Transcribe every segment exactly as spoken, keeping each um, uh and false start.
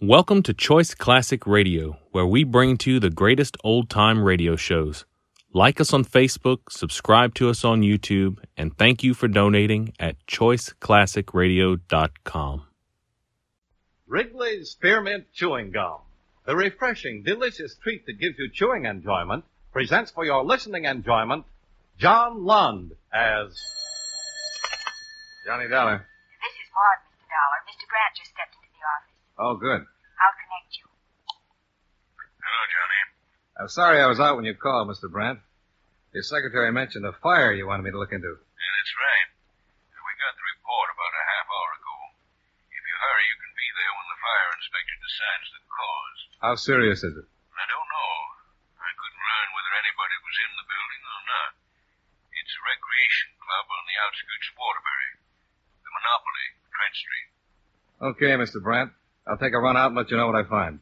Welcome to Choice Classic Radio, where we bring to you the greatest old-time radio shows. Like us on Facebook, subscribe to us on YouTube, and thank you for donating at choice classic radio dot com. Wrigley's Spearmint Chewing Gum, the refreshing, delicious treat that gives you chewing enjoyment, presents for your listening enjoyment John Lund as Johnny Dollar. This is Maud, Mister Dollar. Mister Grant just stepped into the office. Oh, good. I'll connect you. Hello, Johnny. I'm sorry I was out when you called, Mister Brandt. Your secretary mentioned a fire you wanted me to look into. Yeah, that's right. We got the report about a half hour ago. If you hurry, you can be there when the fire inspector decides the cause. How serious is it? I don't know. I couldn't learn whether anybody was in the building or not. It's a recreation club on the outskirts of Waterbury. The Monopoly, Trent Street. Okay, Mister Brandt. I'll take a run out and let you know what I find.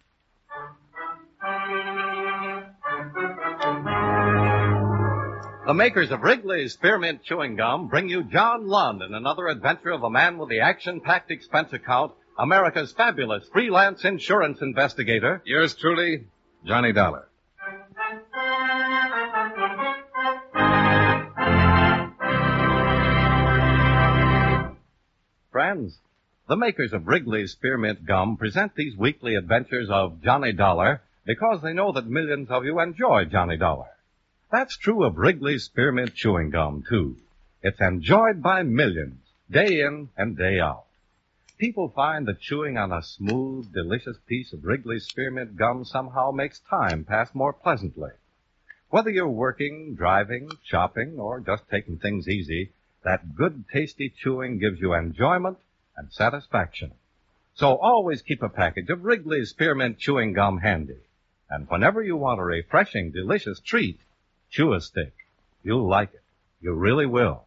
The makers of Wrigley's Spearmint Chewing Gum bring you John Lund in another adventure of a man with the action-packed expense account, America's fabulous freelance insurance investigator. Yours truly, Johnny Dollar. Friends, the makers of Wrigley's Spearmint Gum present these weekly adventures of Johnny Dollar because they know that millions of you enjoy Johnny Dollar. That's true of Wrigley's Spearmint Chewing Gum, too. It's enjoyed by millions, day in and day out. People find that chewing on a smooth, delicious piece of Wrigley's Spearmint Gum somehow makes time pass more pleasantly. Whether you're working, driving, shopping, or just taking things easy, that good, tasty chewing gives you enjoyment and satisfaction. So always keep a package of Wrigley's Spearmint Chewing Gum handy. And whenever you want a refreshing, delicious treat, chew a stick. You'll like it. You really will.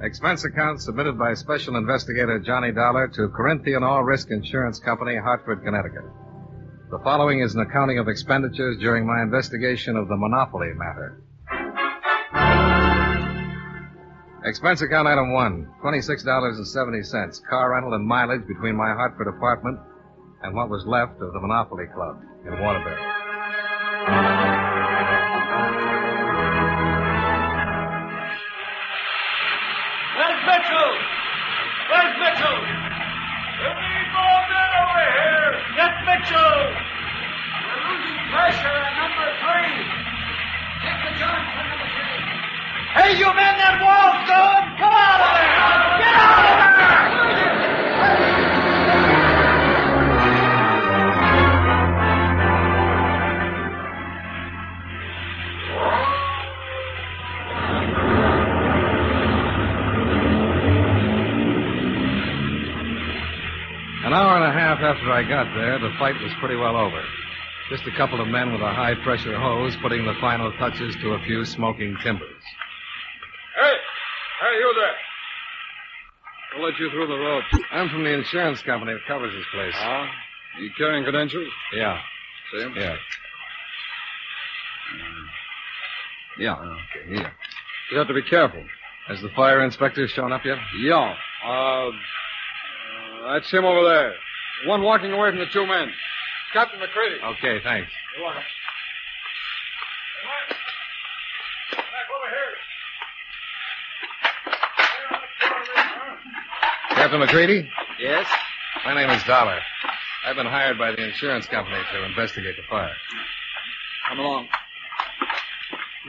Expense account submitted by Special Investigator Johnny Dollar to Corinthian All-Risk Insurance Company, Hartford, Connecticut. The following is an accounting of expenditures during my investigation of the Monopoly matter. Expense account item one, twenty-six dollars and seventy cents, car rental and mileage between my Hartford apartment and what was left of the Monopoly Club in Waterbury. Where's Mitchell? Where's Mitchell? You need more men over here. Get Mitchell. We're losing pressure on number three. Take the jump for number three. Hey, you men, that wall's gone! Come out of there! Get out of there! An hour and a half after I got there, the fight was pretty well over. Just a couple of men with a high-pressure hose putting the final touches to a few smoking timbers. Hey! Hey, you there! We'll let you through the ropes. I'm from the insurance company that covers this place. Ah? Uh, you carrying credentials? Yeah. Same? Yeah. Yeah. Okay, yeah. You have to be careful. Has the fire inspector shown up yet? Yeah. Uh, that's him over there. The one walking away from the two men. Captain McCready. Okay, thanks. You're welcome. Captain McCready? Yes? My name is Dollar. I've been hired by the insurance company to investigate the fire. Come along.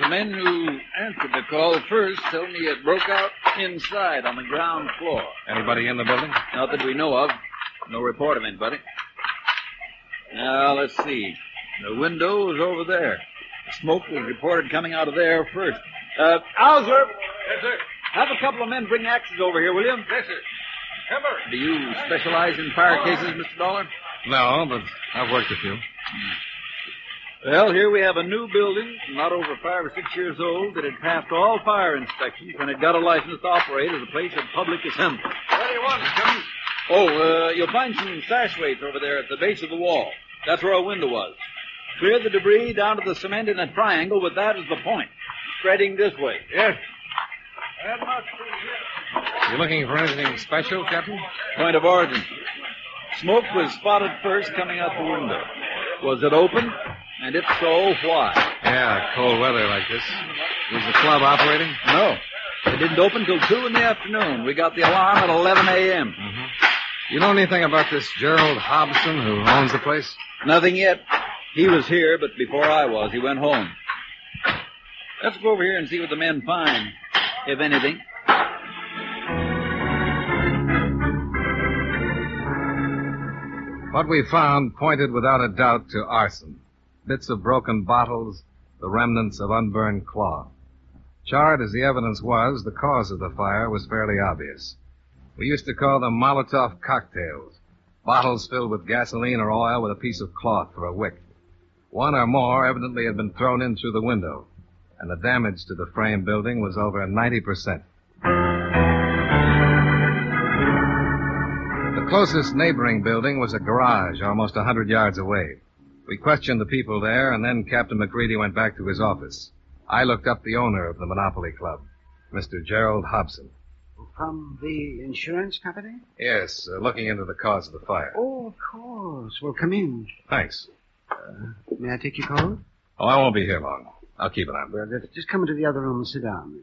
The men who answered the call first told me it broke out inside on the ground floor. Anybody in the building? Not that we know of. No report of anybody. Now, let's see. The window is over there. The smoke was reported coming out of there first. Uh, Hauser! Yes, sir? Have a couple of men bring axes over here, will you? Yes, sir. Do you specialize in fire cases, Mister Dollar? No, but I've worked a few. Well, here we have a new building, not over five or six years old, that had passed all fire inspections when it got a license to operate as a place of public assembly. What do you want, Captain? Oh, uh, you'll find some sash weights over there at the base of the wall. That's where our window was. Clear the debris down to the cement in a triangle with that as the point. Spreading this way. Yes. That must be it. You looking for anything special, Captain? Point of origin. Smoke was spotted first coming out the window. Was it open? And if so, why? Yeah, cold weather like this. Was the club operating? No. It didn't open till two in the afternoon. We got the alarm at eleven a.m. Mm-hmm. You know anything about this Gerald Hobson who owns the place? Nothing yet. He was here, but before I was, he went home. Let's go over here and see what the men find, if anything. What we found pointed without a doubt to arson. Bits of broken bottles, the remnants of unburned cloth. Charred as the evidence was, the cause of the fire was fairly obvious. We used to call them Molotov cocktails, bottles filled with gasoline or oil with a piece of cloth for a wick. One or more evidently had been thrown in through the window, and the damage to the frame building was over ninety percent. The closest neighboring building was a garage almost one hundred yards away. We questioned the people there, and then Captain McCready went back to his office. I looked up the owner of the Monopoly Club, Mister Gerald Hobson. From the insurance company? Yes, uh, looking into the cause of the fire. Oh, of course. Well, come in. Thanks. Uh, may I take your coat? Oh, I won't be here long. I'll keep it on. Well, just come into the other room and sit down.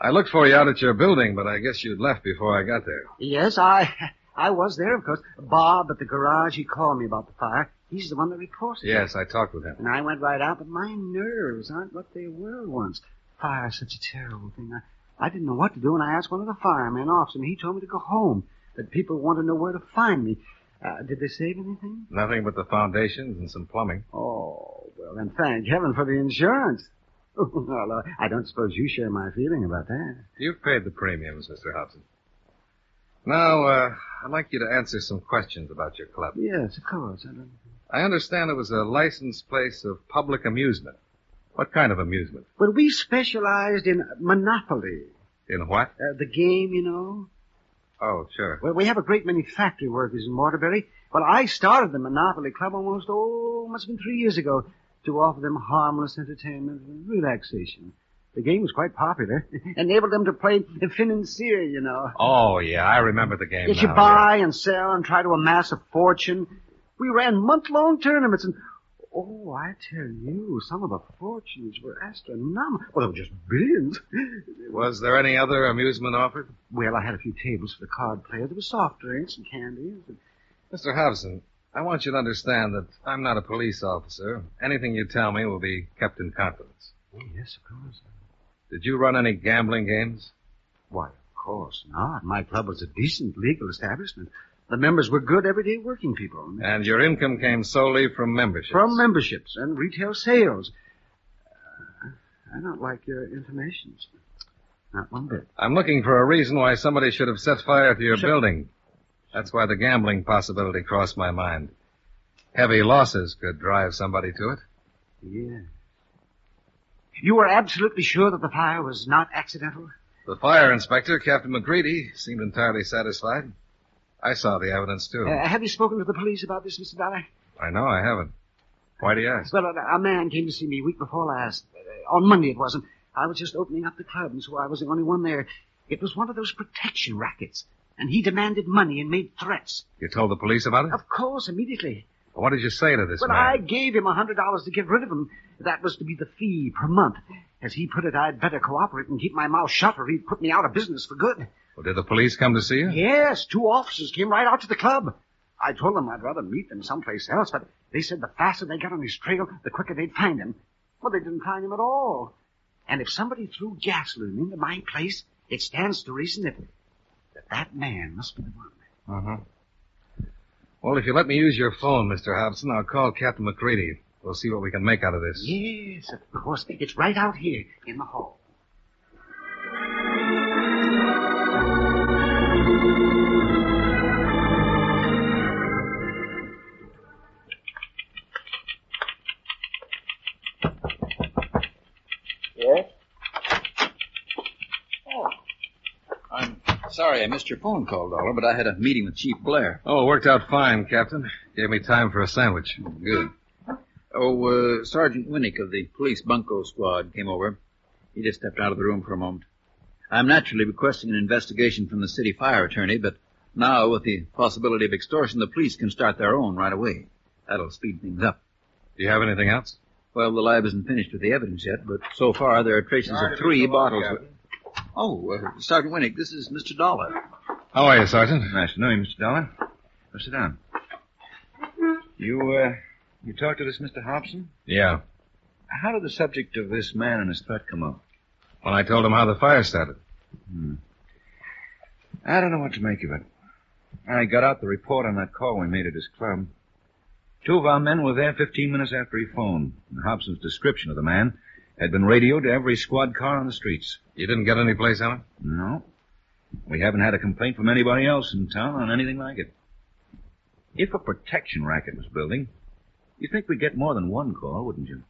I looked for you out at your building, but I guess you'd left before I got there. Yes, I I was there, of course. Bob at the garage, he called me about the fire. He's the one that reported it. Yes, I talked with him. And I went right out, but my nerves aren't what they were once. Fire is such a terrible thing. I, I didn't know what to do, and I asked one of the firemen off, and he told me to go home, that people want to know where to find me. Uh, did they save anything? Nothing but the foundations and some plumbing. Oh, well, then thank heaven for the insurance. Well, uh, I don't suppose you share my feeling about that. You've paid the premiums, Mister Hobson. Now, uh, I'd like you to answer some questions about your club. Yes, of course. I don't... I understand it was a licensed place of public amusement. What kind of amusement? Well, we specialized in Monopoly. In what? Uh, the game, you know. Oh, sure. Well, we have a great many factory workers in Waterbury. Well, I started the Monopoly Club almost, oh, must have been three years ago, to offer them harmless entertainment and relaxation. The game was quite popular. Enabled them to play financier, you know. Oh, yeah, I remember the game yes, now. You buy yeah. and sell and try to amass a fortune. We ran month-long tournaments, and, oh, I tell you, some of the fortunes were astronomical. Well, they were just billions. Was there any other amusement offered? Well, I had a few tables for the card players. There were soft drinks and candies. And... Mister Hobson, I want you to understand that I'm not a police officer. Anything you tell me will be kept in confidence. Oh, yes, of course. Did you run any gambling games? Why, of course not. My club was a decent legal establishment. The members were good, everyday working people. And your income came solely from memberships? From memberships and retail sales. Uh, I don't like your intimations. Not one bit. I'm looking for a reason why somebody should have set fire to your sure. building. That's why the gambling possibility crossed my mind. Heavy losses could drive somebody to it. Yes. You were absolutely sure that the fire was not accidental? The fire inspector, Captain McCready, seemed entirely satisfied. I saw the evidence, too. Uh, have you spoken to the police about this, Mister Dollar? I know I haven't. Why do you ask? Well, a, a man came to see me week before last. Uh, on Monday it wasn't. I was just opening up the club, and so I was the only one there. It was one of those protection rackets, and he demanded money and made threats. You told the police about it? Of course, immediately. Well, what did you say to this well, man? Well, I gave him one hundred dollars to get rid of him. That was to be the fee per month. As he put it, I'd better cooperate and keep my mouth shut, or he'd put me out of business for good. Well, did the police come to see you? Yes, two officers came right out to the club. I told them I'd rather meet them someplace else, but they said the faster they got on his trail, the quicker they'd find him. Well, they didn't find him at all. And if somebody threw gasoline into my place, it stands to reason that that, that man must be the one. Uh-huh. Well, if you let me use your phone, Mister Hobson, I'll call Captain McCready. We'll see what we can make out of this. Yes, of course. It's right out here in the hall. Sorry, I missed your phone call, Dollar, but I had a meeting with Chief Blair. Oh, it worked out fine, Captain. Gave me time for a sandwich. Good. Uh, Oh, uh, Sergeant Winnick of the police bunco squad came over. He just stepped out of the room for a moment. I'm naturally requesting an investigation from the city fire attorney, but now with the possibility of extortion, the police can start their own right away. That'll speed things up. Do you have anything else? Well, the lab isn't finished with the evidence yet, but so far there are traces Sorry, of three bottles. Of... Oh, uh, Sergeant Winnick, this is Mister Dollar. How are you, Sergeant? Nice to know you, Mister Dollar. Now, sit down. You, uh, you talked to this Mister Hobson? Yeah. How did the subject of this man and his threat come up? Well, I told him how the fire started. Hmm. I don't know what to make of it. I got out the report on that call we made at his club. Two of our men were there fifteen minutes after he phoned. And Hobson's description of the man had been radioed to every squad car on the streets. You didn't get any place on it? No. We haven't had a complaint from anybody else in town on anything like it. If a protection racket was building, you'd think we'd get more than one call, wouldn't you?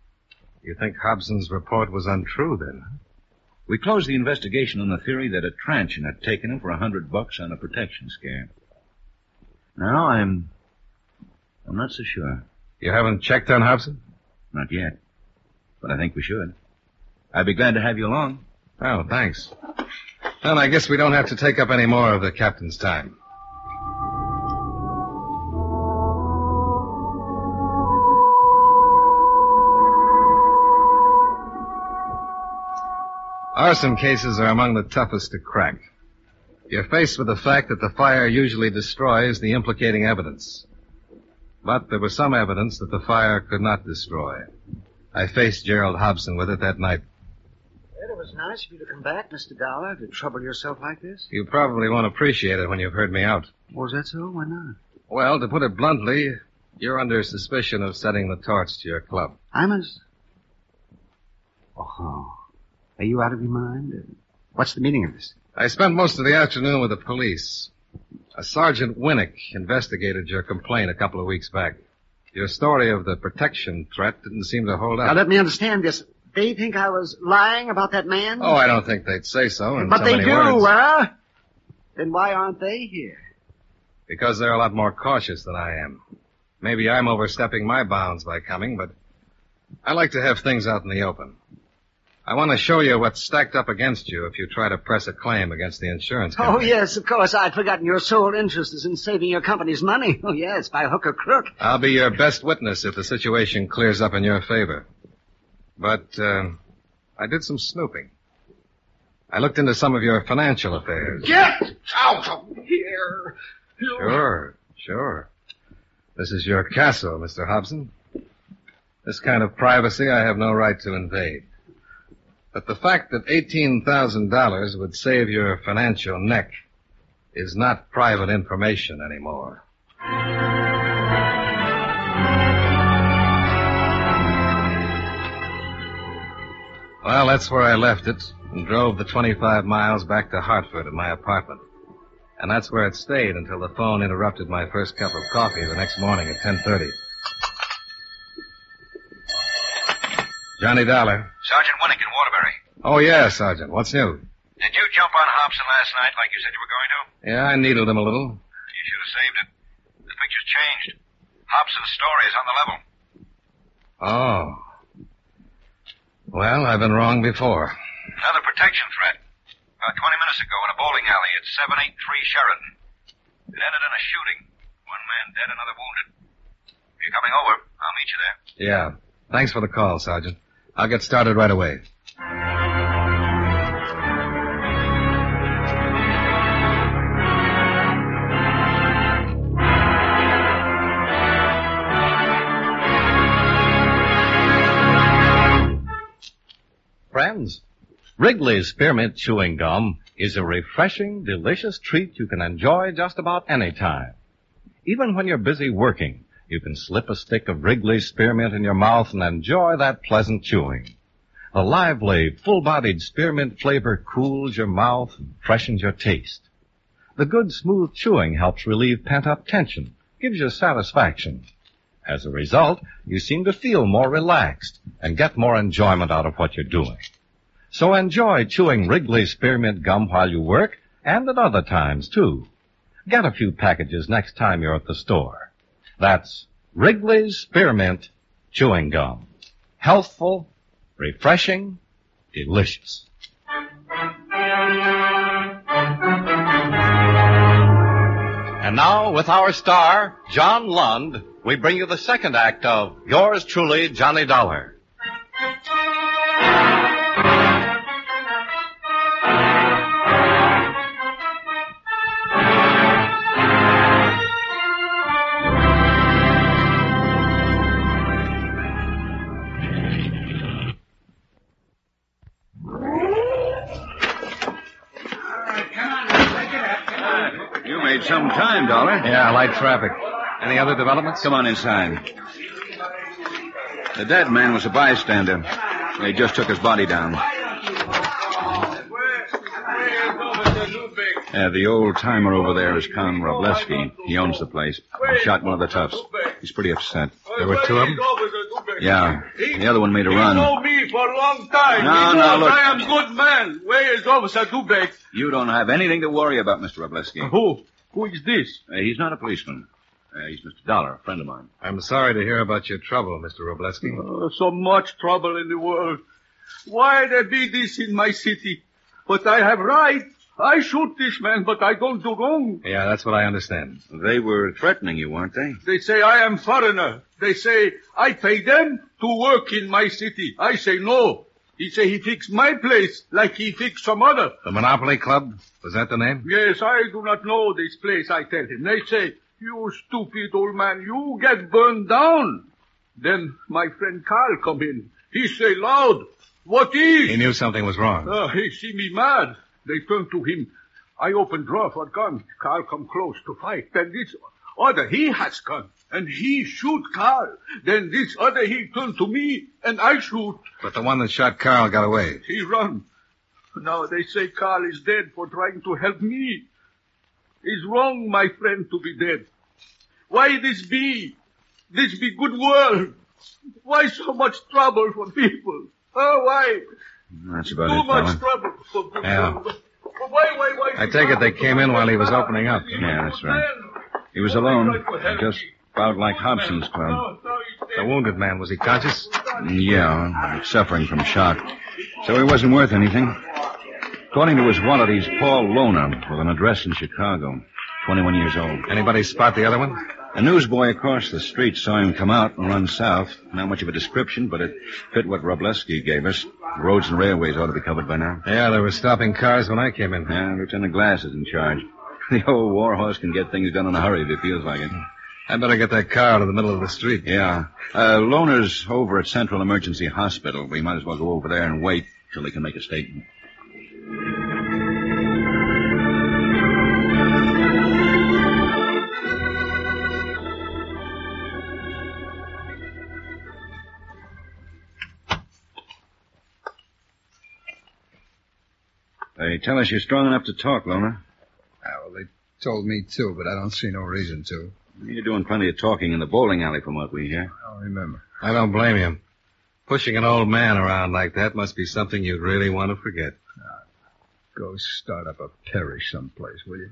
You think Hobson's report was untrue, then? We closed the investigation on the theory that a Tranchant had taken him for a hundred bucks on a protection scare. Now, I'm... I'm not so sure. You haven't checked on Hobson? Not yet. But I think we should. I'd be glad to have you along. Oh, thanks. Then I guess we don't have to take up any more of the captain's time. Arson cases are among the toughest to crack. You're faced with the fact that the fire usually destroys the implicating evidence. But there was some evidence that the fire could not destroy. I faced Gerald Hobson with it that night. It was nice of you to come back, Mister Dollar, to trouble yourself like this. You probably won't appreciate it when you've heard me out. Was that so? Why not? Well, to put it bluntly, you're under suspicion of setting the torch to your club. I'm as... Oh, are you out of your mind? What's the meaning of this? I spent most of the afternoon with the police. A Sergeant Winnick investigated your complaint a couple of weeks back. Your story of the protection threat didn't seem to hold up. Now, let me understand this. They think I was lying about that man? Oh, I don't think they'd say so in so many words. But they do, huh? Then why aren't they here? Because they're a lot more cautious than I am. Maybe I'm overstepping my bounds by coming, but I like to have things out in the open. I want to show you what's stacked up against you if you try to press a claim against the insurance company. Oh, yes, of course. I'd forgotten your sole interest is in saving your company's money. Oh, yes, by hook or crook. I'll be your best witness if the situation clears up in your favor. But uh, I did some snooping. I looked into some of your financial affairs. Get out of here! You... Sure, sure. This is your castle, Mister Hobson. This kind of privacy I have no right to invade. But the fact that eighteen thousand dollars would save your financial neck is not private information anymore. Well, that's where I left it and drove the twenty-five miles back to Hartford in my apartment. And that's where it stayed until the phone interrupted my first cup of coffee the next morning at ten thirty. Johnny Dollar. Sergeant Winnick in Waterbury. Oh, yeah, Sergeant. What's new? Did you jump on Hobson last night like you said you were going to? Yeah, I needled him a little. You should have saved it. The picture's changed. Hobson's story is on the level. Oh. Well, I've been wrong before. Another protection threat. About twenty minutes ago in a bowling alley at seven eighty-three Sheridan. It ended in a shooting. One man dead, another wounded. If you're coming over, I'll meet you there. Yeah. Thanks for the call, Sergeant. I'll get started right away. Friends, Wrigley's Spearmint Chewing Gum is a refreshing, delicious treat you can enjoy just about any time. Even when you're busy working, you can slip a stick of Wrigley's Spearmint in your mouth and enjoy that pleasant chewing. The lively, full-bodied spearmint flavor cools your mouth and freshens your taste. The good, smooth chewing helps relieve pent-up tension, gives you satisfaction. As a result, you seem to feel more relaxed and get more enjoyment out of what you're doing. So enjoy chewing Wrigley's Spearmint Gum while you work and at other times, too. Get a few packages next time you're at the store. That's Wrigley's Spearmint Chewing Gum. Healthful, refreshing, delicious. And now, with our star, John Lund, we bring you the second act of Yours Truly, Johnny Dollar. Some time, Dollar. Yeah, light traffic. Any other developments? Come on inside. The dead man was a bystander. They just took his body down. Yeah, the old-timer over there is Con Robleski. He owns the place. He shot one of the toughs. He's pretty upset. There were two of them? Yeah. The other one made a run. He knows me for a long time. No, no, look. I am a good man. Where is Officer Dubek? You don't have anything to worry about, Mister Robleski. Who? Who is this? Uh, he's not a policeman. Uh, he's Mister Dollar, a friend of mine. I'm sorry to hear about your trouble, Mister Robleski. Oh, so much trouble in the world. Why there be this in my city? But I have right. I shoot this man, but I don't do wrong. Yeah, that's what I understand. They were threatening you, weren't they? They say I am foreigner. They say I pay them to work in my city. I say no. He say he fixed my place like he fixed some other. The Monopoly Club? Was that the name? Yes, I do not know this place, I tell him. They say, you stupid old man, you get burned down. Then my friend Carl come in. He say loud, what is? He knew something was wrong. Uh, he see me mad. They turn to him. I open drawer for gun. Carl come close to fight. Then this other, he has gun. And he shoot Carl. Then this other, he turn to me, and I shoot. But the one that shot Carl got away. He run. Now they say Carl is dead for trying to help me. It's wrong, my friend, to be dead. Why this be? This be good world. Why so much trouble for people? Oh, why? That's about it, fella. Too much trouble for people. Yeah. Why, why, why? I take it they came in while he was opening up. Yeah, that's right. He was alone. Just... about like Hobson's club. The wounded man, was he conscious? Yeah, suffering from shock. So he wasn't worth anything. According to his wallet, he's Paul Loner with an address in Chicago. twenty-one years old. Anybody spot the other one? A newsboy across the street saw him come out and run south. Not much of a description, but it fit what Robleski gave us. Roads and railways ought to be covered by now. Yeah, they were stopping cars when I came in. Yeah, Lieutenant Glass is in charge. The old war horse can get things done in a hurry if he feels like it. I better get that car out of the middle of the street. Yeah. Uh, Loner's over at Central Emergency Hospital. We might as well go over there and wait till they can make a statement. They tell us you're strong enough to talk, Loner. Uh, well, they told me to, but I don't see no reason to. You're doing plenty of talking in the bowling alley from what we hear. I don't remember. I don't blame you. Pushing an old man around like that must be something you'd really want to forget. Uh, go start up a parish someplace, will you?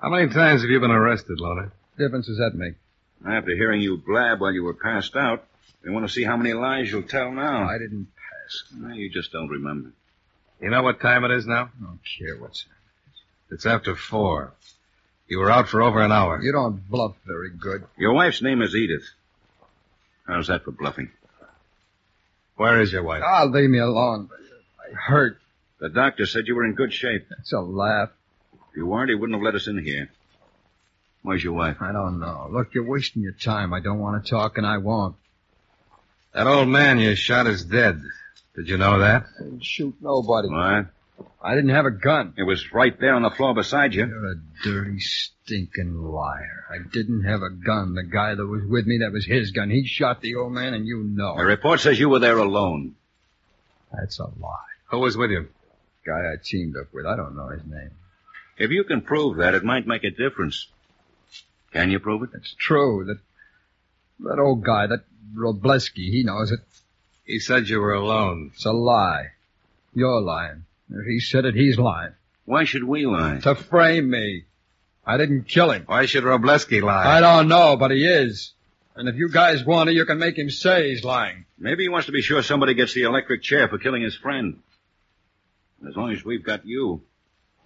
How many times have you been arrested, Loner? What difference does that make? After hearing you blab while you were passed out, we want to see how many lies you'll tell now. No, I didn't pass. No, you just don't remember. You know what time it is now? I don't care what's it. It's after four. You were out for over an hour. You don't bluff very good. Your wife's name is Edith. How's that for bluffing? Where is your wife? Ah, oh, leave me alone. I hurt. The doctor said you were in good shape. That's a laugh. If you weren't, he wouldn't have let us in here. Where's your wife? I don't know. Look, you're wasting your time. I don't want to talk, and I won't. That old man you shot is dead. Did you know that? I didn't shoot nobody. What? I didn't have a gun. It was right there on the floor beside you. You're a dirty, stinking liar. I didn't have a gun. The guy that was with me, that was his gun. He shot the old man, and you know. The report says you were there alone. That's a lie. Who was with you? The guy I teamed up with. I don't know his name. If you can prove that, it might make a difference. Can you prove it? It's true. That that old guy, that Robleski, he knows it. He said you were alone. It's a lie. You're lying. If he said it, he's lying. Why should we lie? To frame me. I didn't kill him. Why should Robleski lie? I don't know, but he is. And if you guys want to, you can make him say he's lying. Maybe he wants to be sure somebody gets the electric chair for killing his friend. As long as we've got you,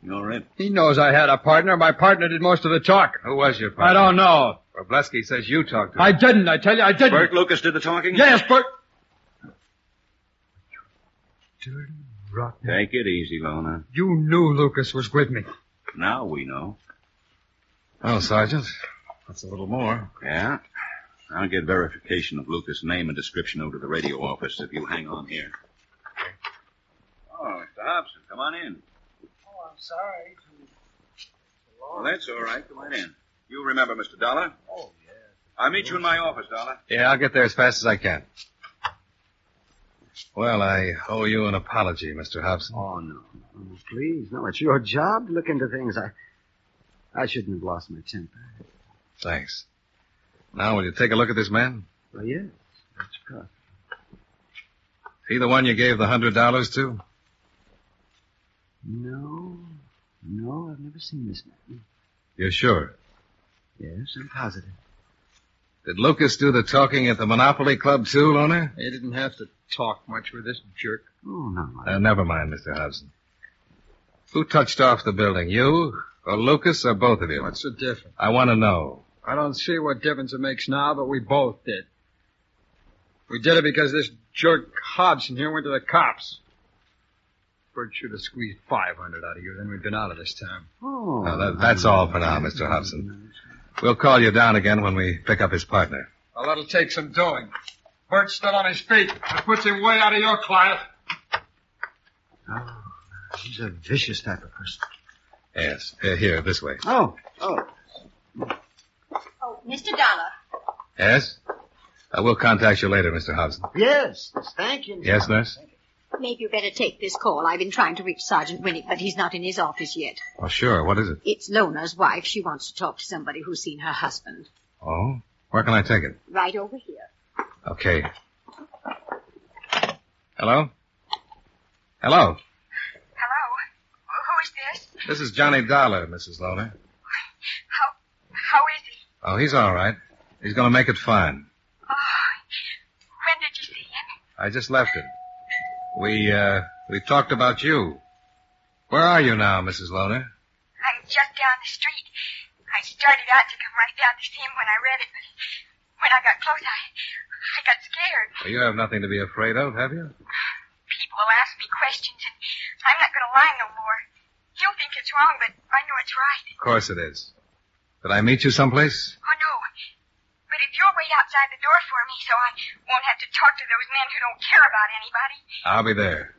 you're it. He knows I had a partner. My partner did most of the talking. Who was your partner? I don't know. Robleski says you talked to him. I didn't, I tell you, I didn't. Bert Lucas did the talking? Yes, Bert. You dirty rotten. Take it easy, Lona. You knew Lucas was with me. Now we know. Well, Sergeant, that's a little more. Yeah? I'll get verification of Lucas' name and description over to the radio office if you hang on here. Oh, Mister Hobson, come on in. Oh, I'm sorry to... Well, that's all right. Come on in. You remember Mister Dollar? Oh, yeah. I'll meet you in my office, Dollar. Yeah, I'll get there as fast as I can. Well, I owe you an apology, Mister Hobson. Oh, no. Oh, please, no. It's your job to look into things. I... I shouldn't have lost my temper. Thanks. Now, will you take a look at this man? Well, yes. Of course. He the one you gave the hundred dollars to? No. No, I've never seen this man. You're sure? Yes, I'm positive. Did Lucas do the talking at the Monopoly Club, too, Loner? He didn't have to talk much with this jerk. Oh, no. Uh, never mind, Mister Hobson. Who touched off the building, you or Lucas or both of you? What's the difference? I want to know. I don't see what difference it makes now, but we both did. We did it because this jerk Hobson here went to the cops. Bert should have squeezed five hundred out of you, then we'd been out of this time. Oh. No, that, that's all for now, Mister Hobson. We'll call you down again when we pick up his partner. Well, that'll take some doing. Bert stood on his feet. That puts him way out of your client. Oh, he's a vicious type of person. Yes. Here, here this way. Oh, oh. Oh, Mister Dollar. Yes? Uh, we'll contact you later, Mister Hobson. Yes, thank you. Yes, nurse? Maybe you better take this call. I've been trying to reach Sergeant Winnick, but he's not in his office yet. Oh, sure. What is it? It's Lona's wife. She wants to talk to somebody who's seen her husband. Oh? Where can I take it? Right over here. Okay. Hello? Hello? Hello? Who is this? This is Johnny Dollar, Missus Lona. How, how is he? Oh, he's all right. He's going to make it fine. Oh, when did you see him? I just left him. We, uh, we talked about you. Where are you now, Missus Loner? I'm just down the street. I started out to come right down to see him when I read it, but when I got close, I, I got scared. Well, you have nothing to be afraid of, have you? People will ask me questions, and I'm not going to lie no more. You'll think it's wrong, but I know it's right. Of course it is. Did I meet you someplace? Oh, no. But if you'll wait outside the door for me so I won't have to talk to those men who don't care about anybody. I'll be there.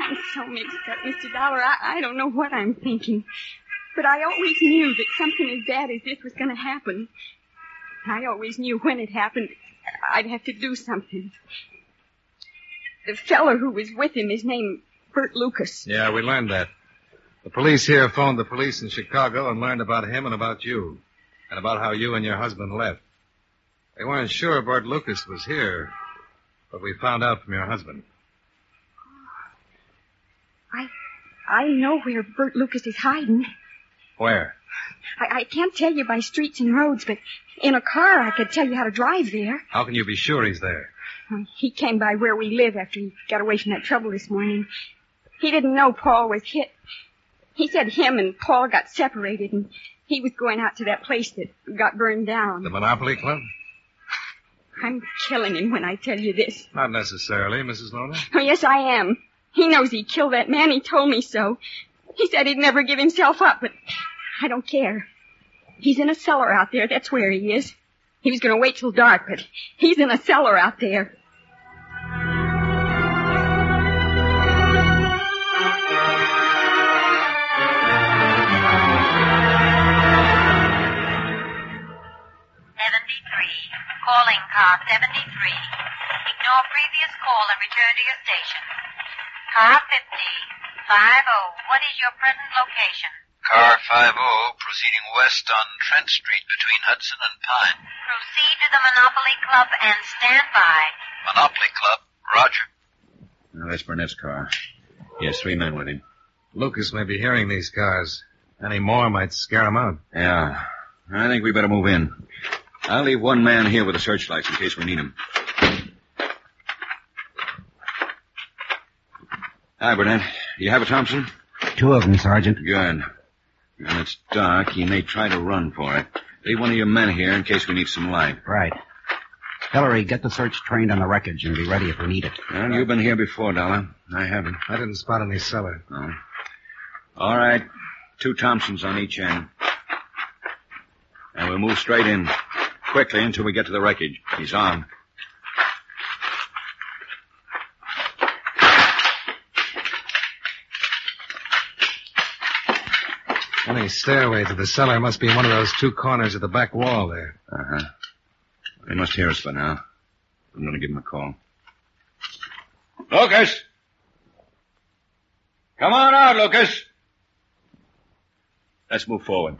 I'm so mixed up, Mister Dollar. I, I don't know what I'm thinking. But I always knew that something as bad as this was going to happen. I always knew when it happened I'd have to do something. The fellow who was with him, his name, Bert Lucas. Yeah, we learned that. The police here phoned the police in Chicago and learned about him and about you, and about how you and your husband left. They weren't sure Bert Lucas was here, but we found out from your husband. I, I know where Bert Lucas is hiding. Where? I, I can't tell you by streets and roads, but in a car I could tell you how to drive there. How can you be sure he's there? He came by where we live after he got away from that trouble this morning. He didn't know Paul was hit. He said him and Paul got separated, and he was going out to that place that got burned down. The Monopoly Club? I'm killing him when I tell you this. Not necessarily, Missus Loner. Oh, yes, I am. He knows he killed that man. He told me so. He said he'd never give himself up, but I don't care. He's in a cellar out there. That's where he is. He was going to wait till dark, but he's in a cellar out there. seventy-three. Calling car seventy-three. Ignore previous call and return to your station. Car fifty, fifty. What is your present location? Car fifty, proceeding west on Trent Street between Hudson and Pine. Proceed to the Monopoly Club and stand by. Monopoly Club. Roger. Now, that's Burnett's car. He has three men with him. Lucas may be hearing these cars. Any more might scare him out. Yeah. I think we better move in. I'll leave one man here with the searchlights in case we need him. Hi, Burnett. Do you have a Thompson? Two of them, Sergeant. Good. When it's dark, he may try to run for it. Leave one of your men here in case we need some light. Right. Hillary, get the search trained on the wreckage and be ready if we need it. Well, you've been here before, Dollar. I haven't. I didn't spot any cellar. No. All right. Two Thompsons on each end. And we'll move straight in. Quickly until we get to the wreckage. He's on. Any stairway to the cellar must be one of those two corners of the back wall there. Uh-huh. They must hear us by now. I'm going to give them a call. Lucas! Come on out, Lucas! Let's move forward.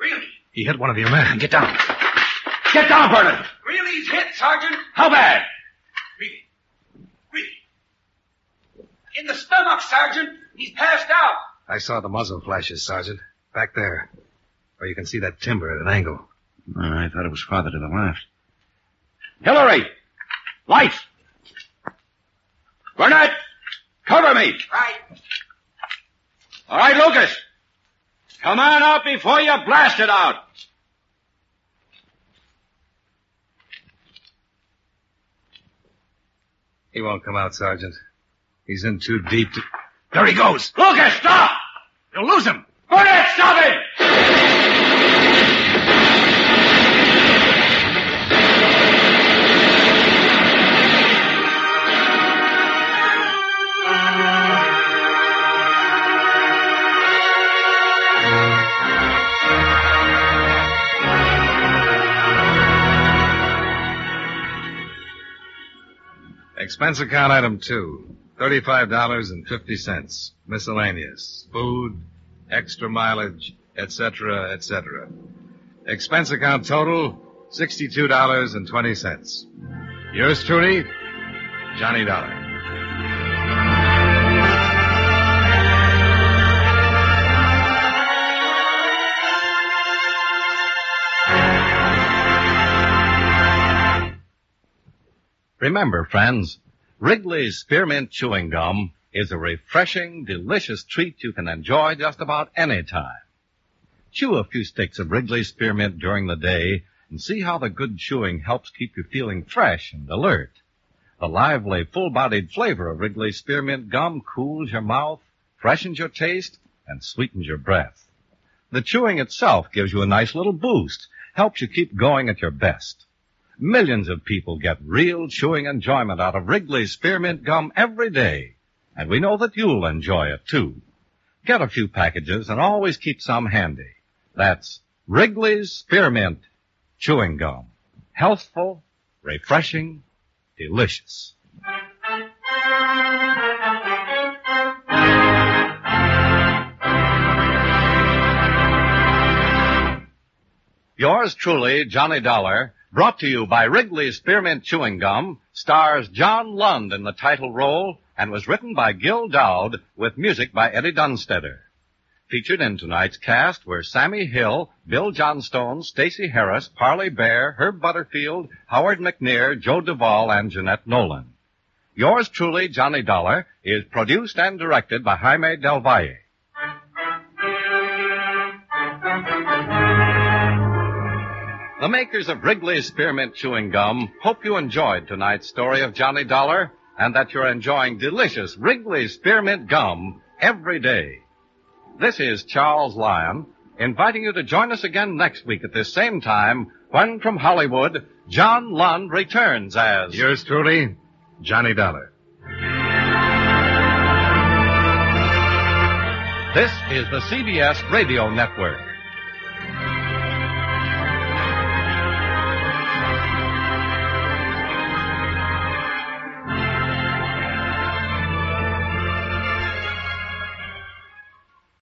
Really? He hit one of your men. Get down. Get down, Bernard! Really, he's hit, Sergeant? How bad? Really? Really? In the stomach, Sergeant. He's passed out. I saw the muzzle flashes, Sergeant. Back there. Where you can see that timber at an angle. Oh, I thought it was farther to the left. Hillary! Lights! Burnett! Cover me! Right. All right, Lucas. Come on out before you blast it out. He won't come out, Sergeant. He's in too deep to... There he goes! Lucas, stop! You'll lose him! Burnett, stop him! Expense account item two, thirty-five dollars and fifty cents, miscellaneous, food, extra mileage, et cetera, et cetera. Expense account total, sixty-two dollars and twenty cents. Yours truly, Johnny Dollar. Remember, friends, Wrigley's Spearmint Chewing Gum is a refreshing, delicious treat you can enjoy just about any time. Chew a few sticks of Wrigley's Spearmint during the day and see how the good chewing helps keep you feeling fresh and alert. The lively, full-bodied flavor of Wrigley's Spearmint Gum cools your mouth, freshens your taste, and sweetens your breath. The chewing itself gives you a nice little boost, helps you keep going at your best. Millions of people get real chewing enjoyment out of Wrigley's Spearmint Gum every day, and we know that you'll enjoy it, too. Get a few packages and always keep some handy. That's Wrigley's Spearmint Chewing Gum. Healthful, refreshing, delicious. Yours truly, Johnny Dollar, brought to you by Wrigley's Spearmint Chewing Gum, stars John Lund in the title role and was written by Gil Dowd with music by Eddie Dunstetter. Featured in tonight's cast were Sammy Hill, Bill Johnstone, Stacy Harris, Parley Bear, Herb Butterfield, Howard McNear, Joe Duvall, and Jeanette Nolan. Yours truly, Johnny Dollar, is produced and directed by Jaime Del Valle. The makers of Wrigley's Spearmint Chewing Gum hope you enjoyed tonight's story of Johnny Dollar and that you're enjoying delicious Wrigley's Spearmint Gum every day. This is Charles Lyon inviting you to join us again next week at this same time when, from Hollywood, John Lund returns as... Yours truly, Johnny Dollar. This is the C B S Radio Network.